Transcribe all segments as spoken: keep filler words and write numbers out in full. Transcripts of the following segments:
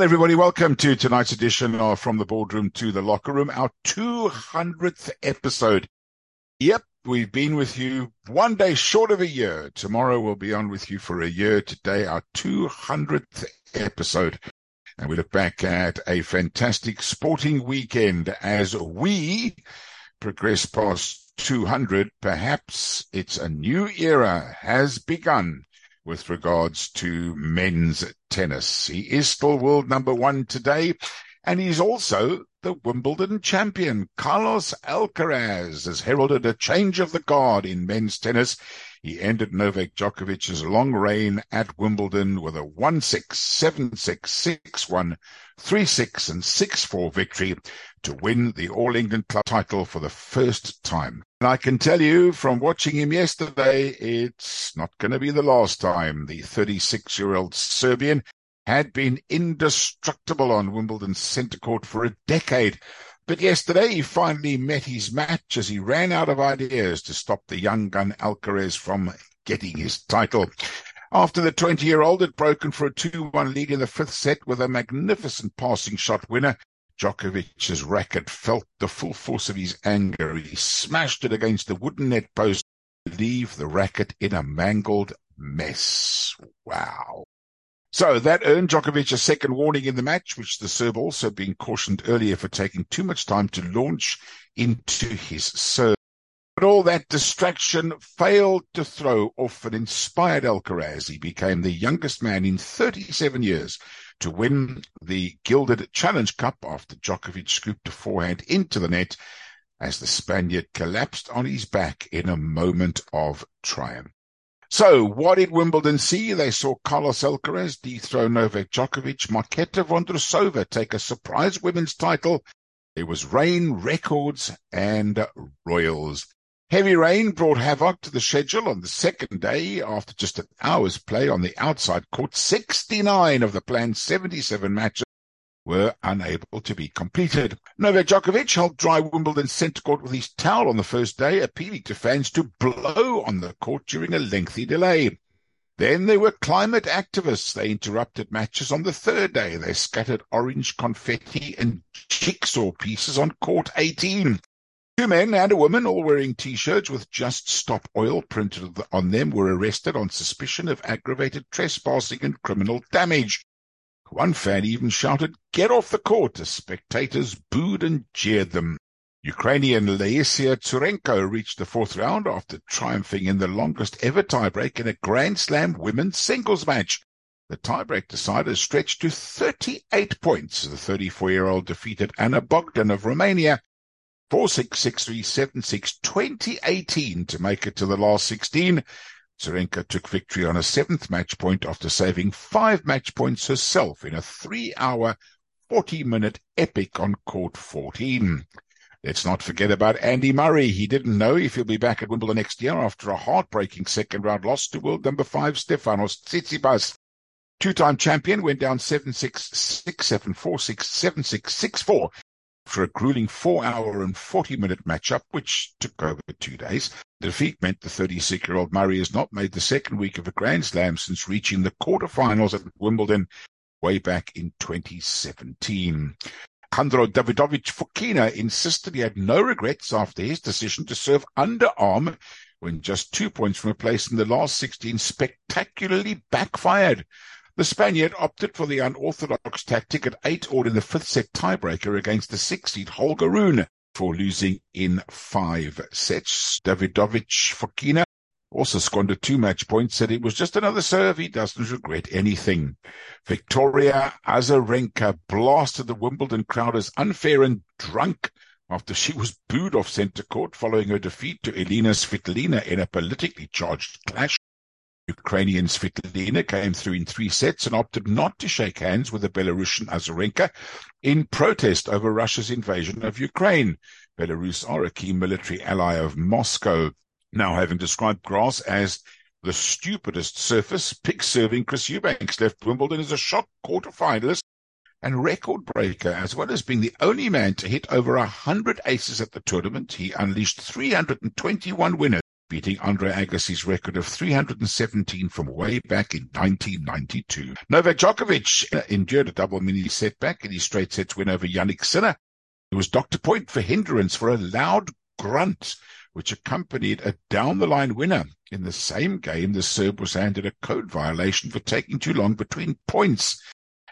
Hello everybody, welcome to tonight's edition of From the Boardroom to the Locker Room, our two hundredth episode. Yep, we've been with you one day short of a year. Tomorrow we'll be on with you for a year. Today, our two hundredth episode. And we look back at a fantastic sporting weekend as we progress past two hundred. Perhaps it's a new era has begun with regards to men's tennis. He is still world number one today, and he's also the Wimbledon champion. Carlos Alcaraz has heralded a change of the guard in men's tennis. He ended Novak Djokovic's long reign at Wimbledon with a one six, seven six, six one, three six, and six four victory to win the All England Club title for the first time. And I can tell you from watching him yesterday, it's not going to be the last time. The thirty-six-year-old Serbian had been indestructible on Wimbledon's centre court for a decade. But yesterday he finally met his match as he ran out of ideas to stop the young gun Alcaraz from getting his title. After the twenty-year-old had broken for a two one lead in the fifth set with a magnificent passing shot winner, Djokovic's racket felt the full force of his anger. He smashed it against the wooden net post to leave the racket in a mangled mess. Wow. So that earned Djokovic a second warning in the match, which the Serb also being cautioned earlier for taking too much time to launch into his serve. But all that distraction failed to throw off and inspired Alcaraz. He became the youngest man in thirty-seven years to win the Gilded Challenge Cup after Djokovic scooped a forehand into the net as the Spaniard collapsed on his back in a moment of triumph. So, what did Wimbledon see? They saw Carlos Alcaraz dethrone Novak Djokovic, Marketa Vondrousova take a surprise women's title. There was rain, records, and royals. Heavy rain brought havoc to the schedule on the second day after just an hour's play on the outside court. sixty-nine of the planned seventy-seven matches were unable to be completed. Novak Djokovic helped dry Wimbledon centre court with his towel on the first day, appealing to fans to blow on the court during a lengthy delay. Then there were climate activists. They interrupted matches on the third day. They scattered orange confetti and jigsaw pieces on court eighteen. Two men and a woman, all wearing T-shirts with Just Stop Oil printed on them, were arrested on suspicion of aggravated trespassing and criminal damage. One fan even shouted, "Get off the court," as spectators booed and jeered them. Ukrainian Lesia Tsurenko reached the fourth round after triumphing in the longest-ever tiebreak in a Grand Slam women's singles match. The tiebreak decider stretched to thirty-eight points. The thirty-four-year-old defeated Anna Bogdan of Romania four six, six three, seven six, twenty eighteen to make it to the last sixteen. Zarenka took victory on a seventh match point after saving five match points herself in a three-hour, forty-minute epic on court fourteen. Let's not forget about Andy Murray. He didn't know if he'll be back at Wimbledon next year after a heartbreaking second-round loss to world number five Stefanos Tsitsipas. Two-time champion went down seven six, six seven, four six, seven six, six four for a grueling four-hour and forty-minute matchup, which took over two days. The defeat meant the thirty-six-year-old Murray has not made the second week of a Grand Slam since reaching the quarterfinals at Wimbledon way back in twenty seventeen. Alejandro Davidovich Fukina insisted he had no regrets after his decision to serve underarm when just two points from a place in the last sixteen spectacularly backfired. The Spaniard opted for the unorthodox tactic at eight all in the fifth set tiebreaker against the six-seed Holger Rune for losing in five sets. Davidovich Fukina also squandered two match points, said it was just another serve. He doesn't regret anything. Victoria Azarenka blasted the Wimbledon crowd as unfair and drunk after she was booed off centre court following her defeat to Elena Svitolina in a politically charged clash. Ukrainian Svitolina came through in three sets and opted not to shake hands with the Belarusian Azarenka in protest over Russia's invasion of Ukraine. Belarus are a key military ally of Moscow. Now, having described grass as the stupidest surface, pick-serving Chris Eubanks left Wimbledon as a shock quarter-finalist and record-breaker. As well as being the only man to hit over one hundred aces at the tournament, he unleashed three hundred twenty-one winners beating Andre Agassi's record of three hundred seventeen from way back in nineteen ninety-two. Novak Djokovic uh, endured a double mini setback in his straight sets win over Jannik Sinner. It was docked a point for hindrance for a loud grunt, which accompanied a down-the-line winner. In the same game, the Serb was handed a code violation for taking too long between points.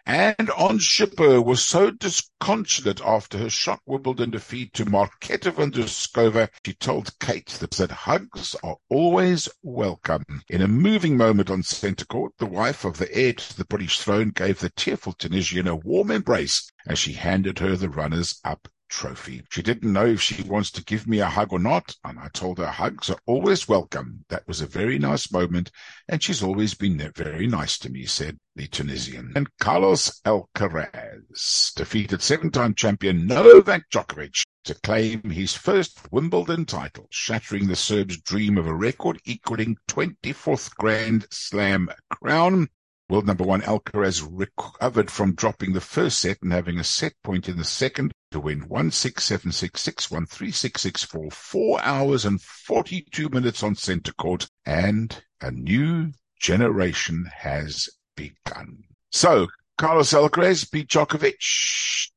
And Ons Jabeur was so disconsolate after her shock Wimbledon defeat to Marketa Vondrousova, she told Kate that hugs are always welcome. In a moving moment on centre court, the wife of the heir to the British throne gave the tearful Tunisian a warm embrace as she handed her the runners-up trophy. She didn't know if she wants to give me a hug or not, and I told her hugs are always welcome. That was a very nice moment, and she's always been very nice to me, said the Tunisian. And Carlos Alcaraz defeated seven-time champion Novak Djokovic to claim his first Wimbledon title, shattering the Serb's dream of a record-equaling twenty-fourth Grand Slam crown. World number one Alcaraz recovered from dropping the first set and having a set point in the second to win one six, seven six, six one, three six, six four for four hours and forty-two minutes on centre court, and a new generation has begun. So, Carlos Alcaraz beat Djokovic,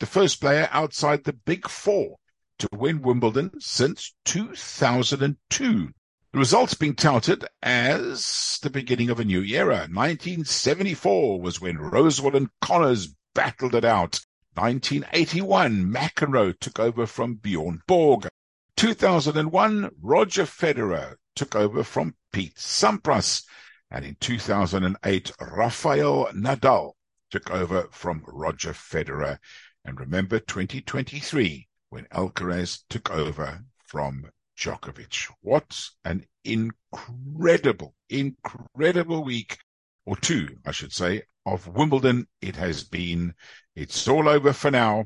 the first player outside the Big Four to win Wimbledon since two thousand two. The results being touted as the beginning of a new era. nineteen seventy-four was when Rosewall and Connors battled it out. nineteen eighty-one, McEnroe took over from Bjorn Borg. two thousand one, Roger Federer took over from Pete Sampras. And in two thousand eight, Rafael Nadal took over from Roger Federer. And remember twenty twenty-three, when Alcaraz took over from Djokovic. What an incredible, incredible week, or two, I should say, of Wimbledon it has been. It's all over for now.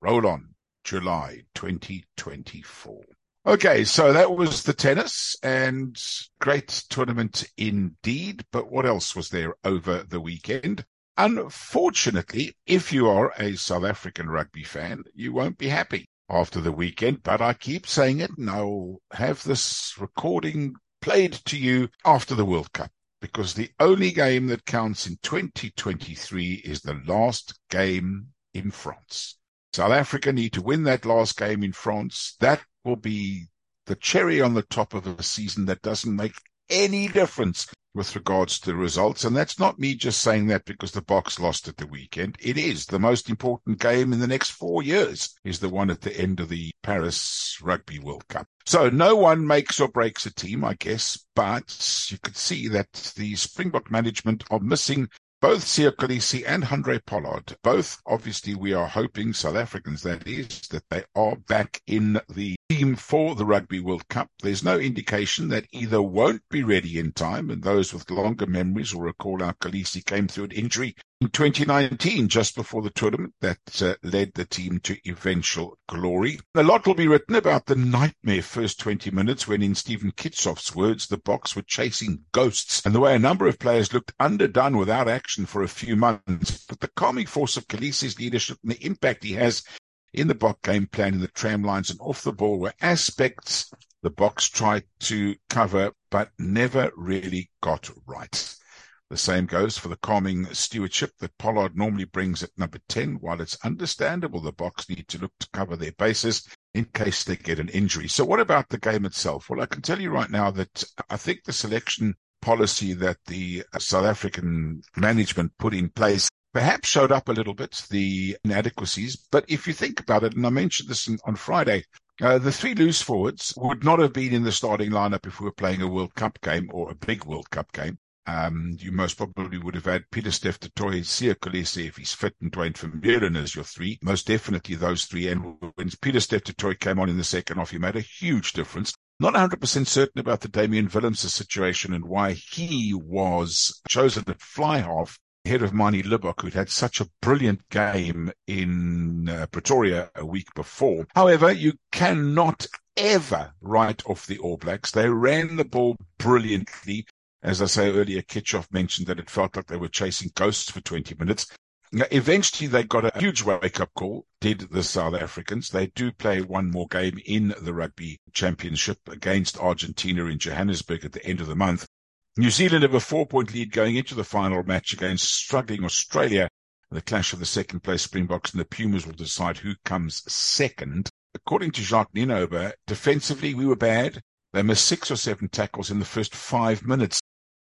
Roll on, July twenty twenty-four. Okay, so that was the tennis, and great tournament indeed. But what else was there over the weekend? Unfortunately, if you are a South African rugby fan, you won't be happy after the weekend, but I keep saying it, and I'll have this recording played to you after the World Cup, because the only game that counts in twenty twenty-three is the last game in France. South Africa need to win that last game in France. That will be the cherry on the top of a season that doesn't make any difference with regards to the results. And that's not me just saying that because the Boks lost at the weekend. It is the most important game in the next four years is the one at the end of the Paris Rugby World Cup. So no one makes or breaks a team, I guess, but you could see that the Springbok management are missing both Siya Kolisi and Handré Pollard. Both, obviously, we are hoping, South Africans that is, that they are back in the team for the Rugby World Cup. There's no indication that either won't be ready in time, and those with longer memories will recall how Kolisi came through an injury in twenty nineteen, just before the tournament, that uh, led the team to eventual glory. A lot will be written about the nightmare first twenty minutes when, in Stephen Kitsoff's words, the Boks were chasing ghosts, and the way a number of players looked underdone without action for a few months, but the calming force of Kolisi's leadership and the impact he has in the Bok game plan, in the tram lines and off the ball, were aspects the Boks tried to cover but never really got right. The same goes for the calming stewardship that Pollard normally brings at number ten. While it's understandable the Boks need to look to cover their bases in case they get an injury. So what about the game itself? Well, I can tell you right now that I think the selection policy that the South African management put in place perhaps showed up a little bit, the inadequacies. But if you think about it, and I mentioned this on Friday, uh, the three loose forwards would not have been in the starting lineup if we were playing a World Cup game or a big World Cup game. Um, you most probably would have had Peter Steff de Toi, Siya Kolisi, if he's fit, and Dwayne Van Buren as your three. Most definitely those three. And when Peter Steff de Toi came on in the second half, he made a huge difference. Not one hundred percent certain about the Damian Willems situation and why he was chosen at fly half ahead of Mani Libok, who'd had such a brilliant game in uh, Pretoria a week before. However, you cannot ever write off the All Blacks. They ran the ball brilliantly. As I say earlier, Kitchoff mentioned that it felt like they were chasing ghosts for twenty minutes. Eventually, they got a huge wake-up call did the South Africans. They do play one more game in the Rugby Championship against Argentina in Johannesburg at the end of the month. New Zealand have a four-point lead going into the final match against struggling Australia. The clash of the second-place Springboks and the Pumas will decide who comes second. According to Jacques Nienaber, defensively we were bad. They missed six or seven tackles in the first five minutes.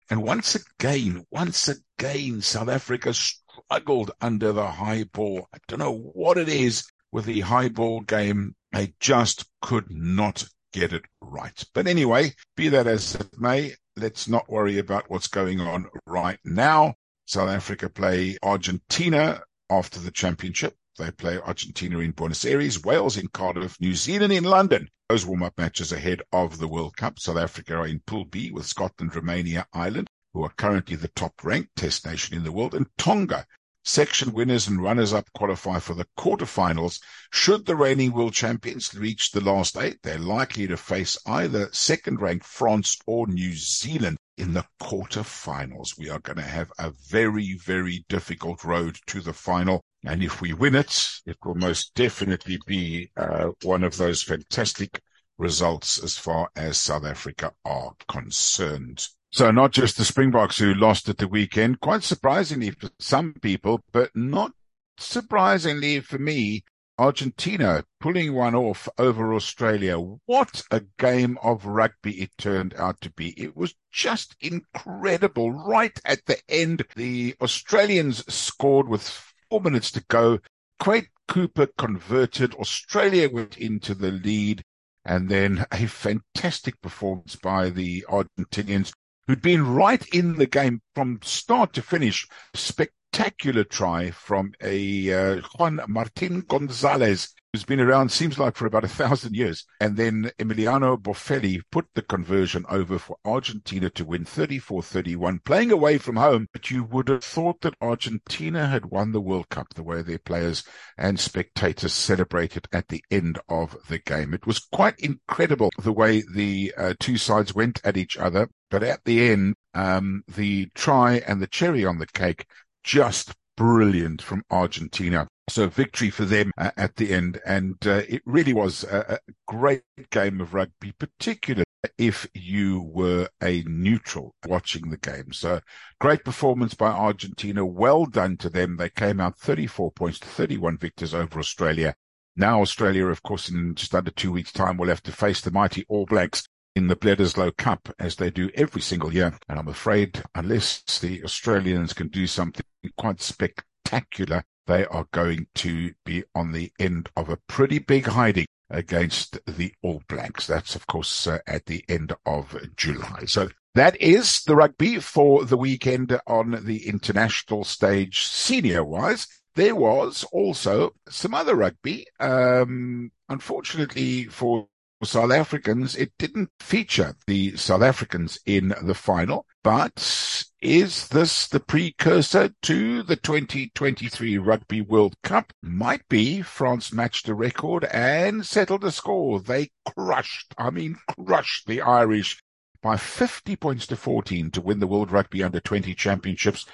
And once again, once again, South Africa struggled under the high ball. I don't know what it is with the high ball game. They just could not get it right. But anyway, be that as it may, let's not worry about what's going on right now. South Africa play Argentina after the championship. They play Argentina in Buenos Aires, Wales in Cardiff, New Zealand in London. Those warm-up matches ahead of the World Cup. South Africa are in Pool B with Scotland, Romania, Ireland, who are currently the top-ranked test nation in the world, and Tonga. Section winners and runners-up qualify for the quarterfinals. Should the reigning world champions reach the last eight, they're likely to face either second-ranked France or New Zealand in the quarterfinals. We are going to have a very, very difficult road to the final. And if we win it, it will most definitely be uh, one of those fantastic results as far as South Africa are concerned. So not just the Springboks who lost at the weekend, quite surprisingly for some people, but not surprisingly for me, Argentina pulling one off over Australia. What a game of rugby it turned out to be. It was just incredible. Right at the end, the Australians scored with four minutes to go. Quade Cooper converted. Australia went into the lead. And then a fantastic performance by the Argentinians, who'd been right in the game from start to finish. Spectacular try from a uh, Juan Martin Gonzalez, who's been around, seems like, for about a thousand years. And then Emiliano Bofelli put the conversion over for Argentina to win thirty-four thirty-one, playing away from home. But you would have thought that Argentina had won the World Cup, the way their players and spectators celebrated at the end of the game. It was quite incredible the way the uh, two sides went at each other. But at the end, um, the try and the cherry on the cake, just brilliant from Argentina. So victory for them uh, at the end. And uh, it really was a, a great game of rugby, particularly if you were a neutral watching the game. So great performance by Argentina. Well done to them. They came out thirty-four points to thirty-one victors over Australia. Now Australia, of course, in just under two weeks' time, will have to face the mighty All Blacks in the Bledisloe Cup, as they do every single year. And I'm afraid, unless the Australians can do something quite spectacular, they are going to be on the end of a pretty big hiding against the All Blacks. That's, of course, uh, at the end of July. So that is the rugby for the weekend on the international stage, senior-wise. There was also some other rugby. Um, unfortunately for South Africans, it didn't feature the South Africans in the final, but is this the precursor to the twenty twenty-three Rugby World Cup? Might be. France matched a record and settled a score. They crushed, I mean crushed the Irish by fifty points to fourteen to win the World Rugby Under twenty Championships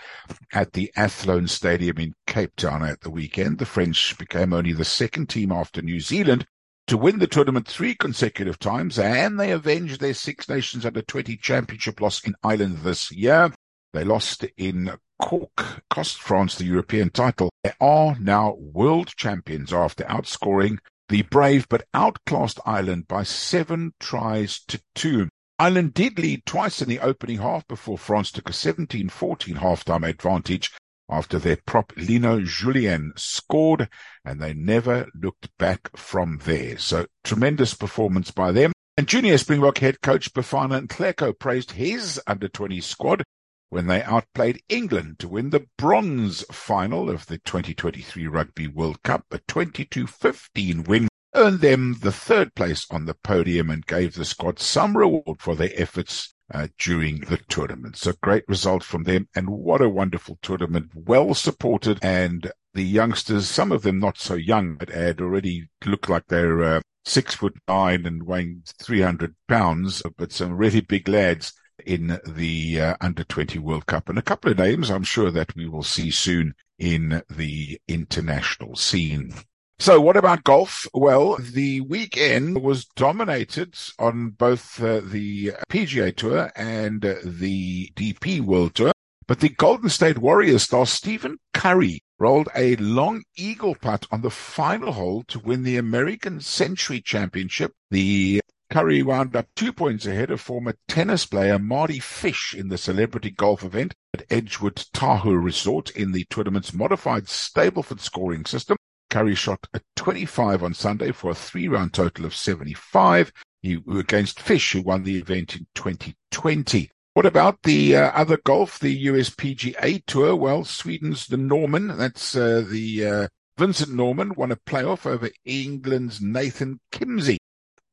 at the Athlone Stadium in Cape Town at the weekend. The French became only the second team after New Zealand to win the tournament three consecutive times, and they avenged their Six Nations Under twenty Championship loss in Ireland this year. They lost in Cork, cost France the European title. They are now world champions after outscoring the brave but outclassed Ireland by seven tries to two. Ireland did lead twice in the opening half before France took a seventeen fourteen half-time advantage after their prop Lino Julien scored, and they never looked back from there. So tremendous performance by them. And junior Springbok head coach Bafana Nhleko praised his under twenty squad when they outplayed England to win the bronze final of the twenty twenty-three Rugby World Cup. A twenty-two fifteen win earned them the third place on the podium and gave the squad some reward for their efforts Uh, during the tournament. So great result from them, and what a wonderful tournament, well supported, and the youngsters, some of them not so young, but had already looked like they're uh, six foot nine and weighing three hundred pounds, but some really big lads in the uh, under twenty World Cup, and a couple of names I'm sure that we will see soon in the international scene. So what about golf? Well, the weekend was dominated on both uh, the P G A Tour and uh, the D P World Tour. But the Golden State Warriors star Stephen Curry rolled a long eagle putt on the final hole to win the American Century Championship. The Curry wound up two points ahead of former tennis player Marty Fish in the celebrity golf event at Edgewood Tahoe Resort in the tournament's modified Stableford scoring system. Curry shot a twenty-five on Sunday for a three-round total of seventy-five. He was against Fish, who won the event in twenty twenty. What about the uh, other golf, the U S P G A Tour? Well, Sweden's the Norman, that's uh, the uh, Vincent Norman, won a playoff over England's Nathan Kimsey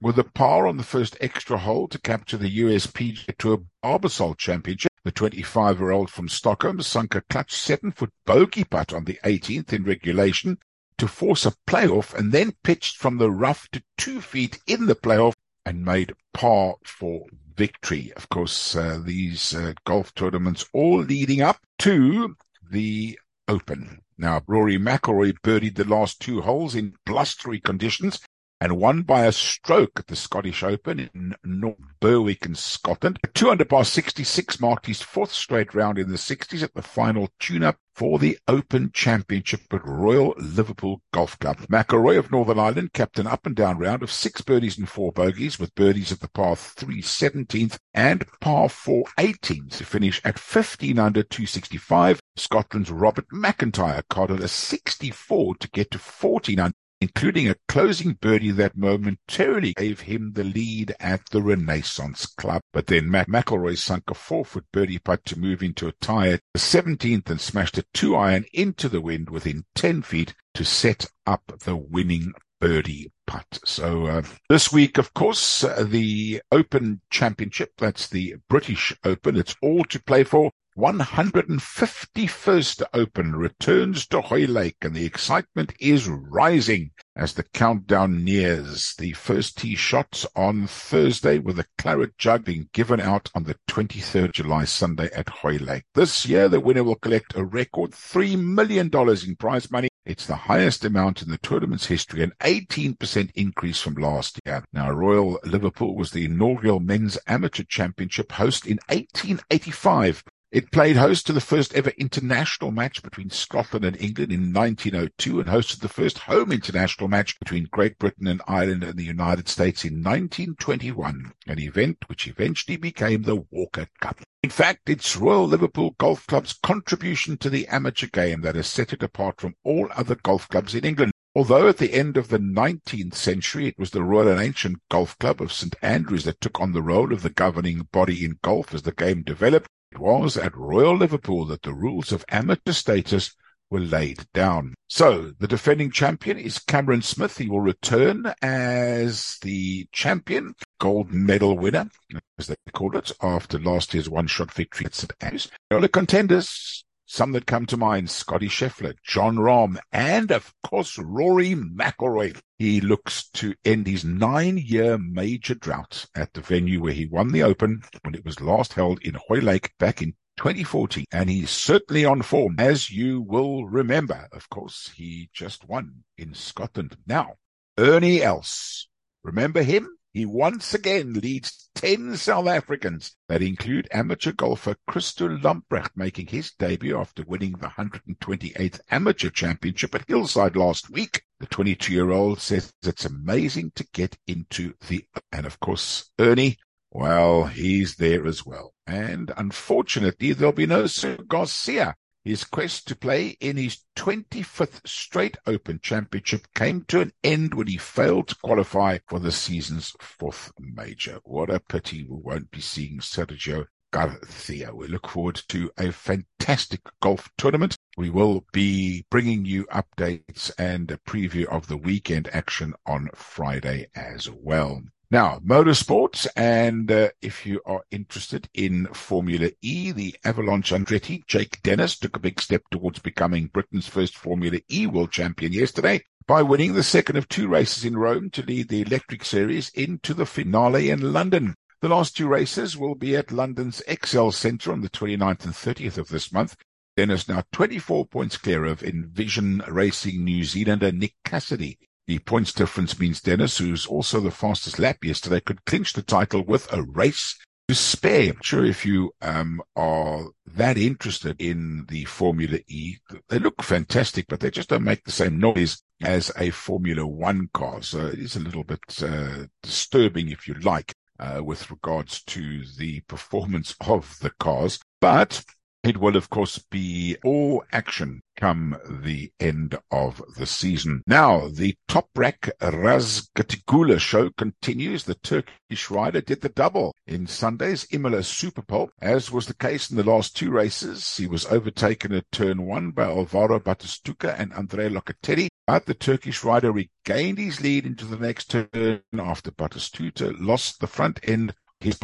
with a par on the first extra hole to capture the U S P G A Tour Barbasol Championship. The twenty-five-year-old from Stockholm sunk a clutch seven-foot bogey putt on the eighteenth in regulation to force a playoff, and then pitched from the rough to two feet in the playoff and made par for victory. Of course, uh, these uh, golf tournaments all leading up to the Open. Now, Rory McIlroy birdied the last two holes in blustery conditions and won by a stroke at the Scottish Open in North Berwick in Scotland. Two under par sixty-six marked his fourth straight round in the sixties at the final tune-up for the Open Championship at Royal Liverpool Golf Club. McIlroy of Northern Ireland kept an up-and-down round of six birdies and four bogeys, with birdies at the par three seventeenth and par four eighteenth to finish at fifteen under two sixty-five. Scotland's Robert McIntyre carded a sixty-four to get to fourteen under, including a closing birdie that momentarily gave him the lead at the Renaissance Club. But then Mac- McIlroy sunk a four-foot birdie putt to move into a tie at the seventeenth and smashed a two-iron into the wind within ten feet to set up the winning birdie putt. So uh, this week, of course, uh, the Open Championship, that's the British Open, it's all to play for. one hundred fifty-first Open returns to Hoylake, and the excitement is rising as the countdown nears. The first tee shots on Thursday, with a claret jug being given out on the twenty-third of July, Sunday at Hoylake. This year, the winner will collect a record three million dollars in prize money. It's the highest amount in the tournament's history, an eighteen percent increase from last year. Now, Royal Liverpool was the inaugural men's amateur championship host in eighteen eighty-five. It played host to the first ever international match between Scotland and England in nineteen oh two, and hosted the first home international match between Great Britain and Ireland and the United States in nineteen twenty-one, an event which eventually became the Walker Cup. In fact, it's Royal Liverpool Golf Club's contribution to the amateur game that has set it apart from all other golf clubs in England. Although at the end of the nineteenth century, it was the Royal and Ancient Golf Club of Saint Andrews that took on the role of the governing body in golf as the game developed, it was at Royal Liverpool that the rules of amateur status were laid down. So, the defending champion is Cameron Smith. He will return as the champion, gold medal winner, as they call it, after last year's one-shot victory at Saint Andrews. There are the contenders, some that come to mind: Scotty Scheffler, Jon Rahm, and, of course, Rory McIlroy. He looks to end his nine-year major drought at the venue where he won the Open when it was last held in Hoylake back in twenty fourteen. And he's certainly on form. As you will remember, of course, he just won in Scotland. Now, Ernie Els, remember him? He once again leads ten South Africans. That include amateur golfer Christo Lomprecht, making his debut after winning the one hundred twenty-eighth Amateur Championship at Hillside last week. The twenty-two-year-old says it's amazing to get into the... And of course, Ernie, well, he's there as well. And unfortunately, there'll be no Sergio Garcia. His quest to play in his twenty-fifth straight Open Championship came to an end when he failed to qualify for the season's fourth major. What a pity we won't be seeing Sergio Garcia. We look forward to a fantastic golf tournament. We will be bringing you updates and a preview of the weekend action on Friday as well. Now, motorsports, and uh, if you are interested in Formula E, the Avalanche Andretti, Jake Dennis, took a big step towards becoming Britain's first Formula E world champion yesterday by winning the second of two races in Rome to lead the electric series into the finale in London. The last two races will be at London's X L Centre on the twenty-ninth and thirtieth of this month. Dennis now twenty-four points clear of Envision Racing New Zealander Nick Cassidy. The points difference means Dennis, who's also the fastest lap yesterday, could clinch the title with a race to spare. I'm sure if you um, are that interested in the Formula E, they look fantastic, but they just don't make the same noise as a Formula One car. So it is a little bit uh, disturbing, if you like, uh, with regards to the performance of the cars. But it will, of course, be all action come the end of the season. Now, the Toprak Razgatoglu show continues. The Turkish rider did the double in Sunday's Imola Super Pole, as was the case in the last two races. He was overtaken at turn one by Alvaro Bautista and Andrea Locatelli, but the Turkish rider regained his lead into the next turn after Bautista lost the front end. His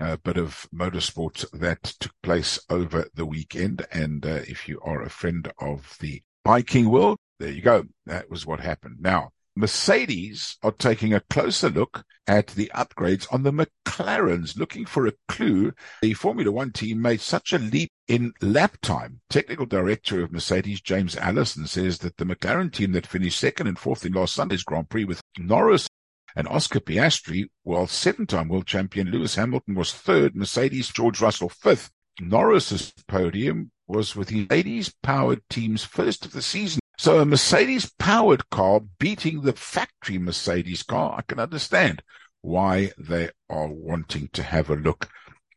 A bit of motorsport that took place over the weekend, and uh, if you are a friend of the biking world, there you go. That was what happened. Now, Mercedes are taking a closer look at the upgrades on the McLarens, looking for a clue. The Formula One team made such a leap in lap time. Technical director of Mercedes, James Allison, says that the McLaren team that finished second and fourth in last Sunday's Grand Prix with Norris and Oscar Piastri, while seven-time world champion Lewis Hamilton was third, Mercedes' George Russell fifth. Norris's podium was with the Mercedes-powered team's first of the season. So a Mercedes-powered car beating the factory Mercedes car, I can understand why they are wanting to have a look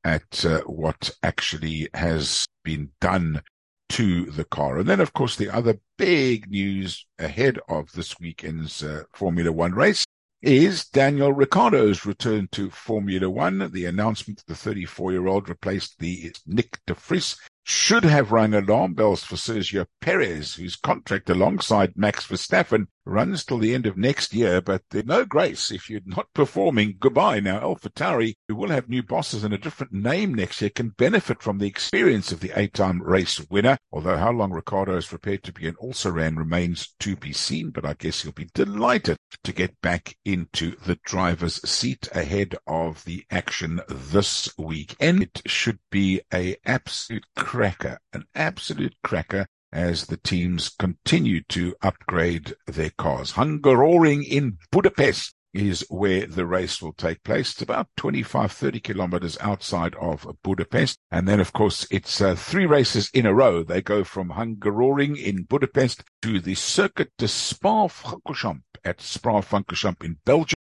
at uh, what actually has been done to the car. And then, of course, the other big news ahead of this weekend's uh, Formula One race is Daniel Ricciardo's return to Formula One. The announcement that the thirty-four-year-old replaced the Nick de Vries should have rung alarm bells for Sergio Perez, whose contract alongside Max Verstappen runs till the end of next year, but there's no grace if you're not performing. Goodbye. Now, AlphaTauri, who will have new bosses and a different name next year, can benefit from the experience of the eight-time race winner, although how long Ricciardo is prepared to be an also-ran remains to be seen, but I guess he'll be delighted to get back into the driver's seat ahead of the action this weekend. It should be an absolute cracker, an absolute cracker, as the teams continue to upgrade their cars. Hungaroring in Budapest is where the race will take place. It's about twenty-five, thirty kilometers outside of Budapest. And then, of course, it's uh, three races in a row. They go from Hungaroring in Budapest to the Circuit de Spa-Francorchamps at Spa-Francorchamps in Belgium.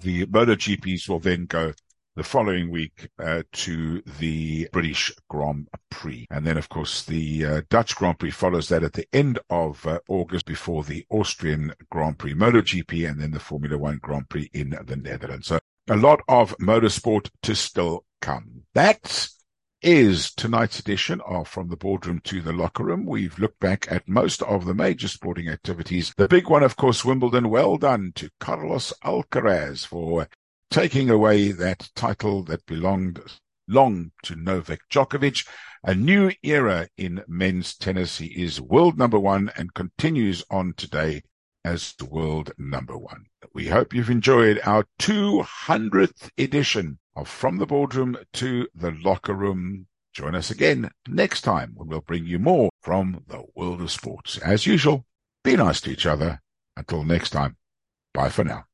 The MotoGPs will then go the following week uh, to the British Grand Prix. And then, of course, the uh, Dutch Grand Prix follows that at the end of uh, August before the Austrian Grand Prix MotoGP and then the Formula One Grand Prix in the Netherlands. So a lot of motorsport to still come. That is tonight's edition of From the Boardroom to the Locker Room. We've looked back at most of the major sporting activities. The big one, of course, Wimbledon. Well done to Carlos Alcaraz for taking away that title that belonged long to Novak Djokovic. A new era in men's tennis. He is world number one and continues on today as world number one. We hope you've enjoyed our two hundredth edition of From the Boardroom to the Locker Room. Join us again next time when we'll bring you more from the world of sports. As usual, be nice to each other. Until next time, bye for now.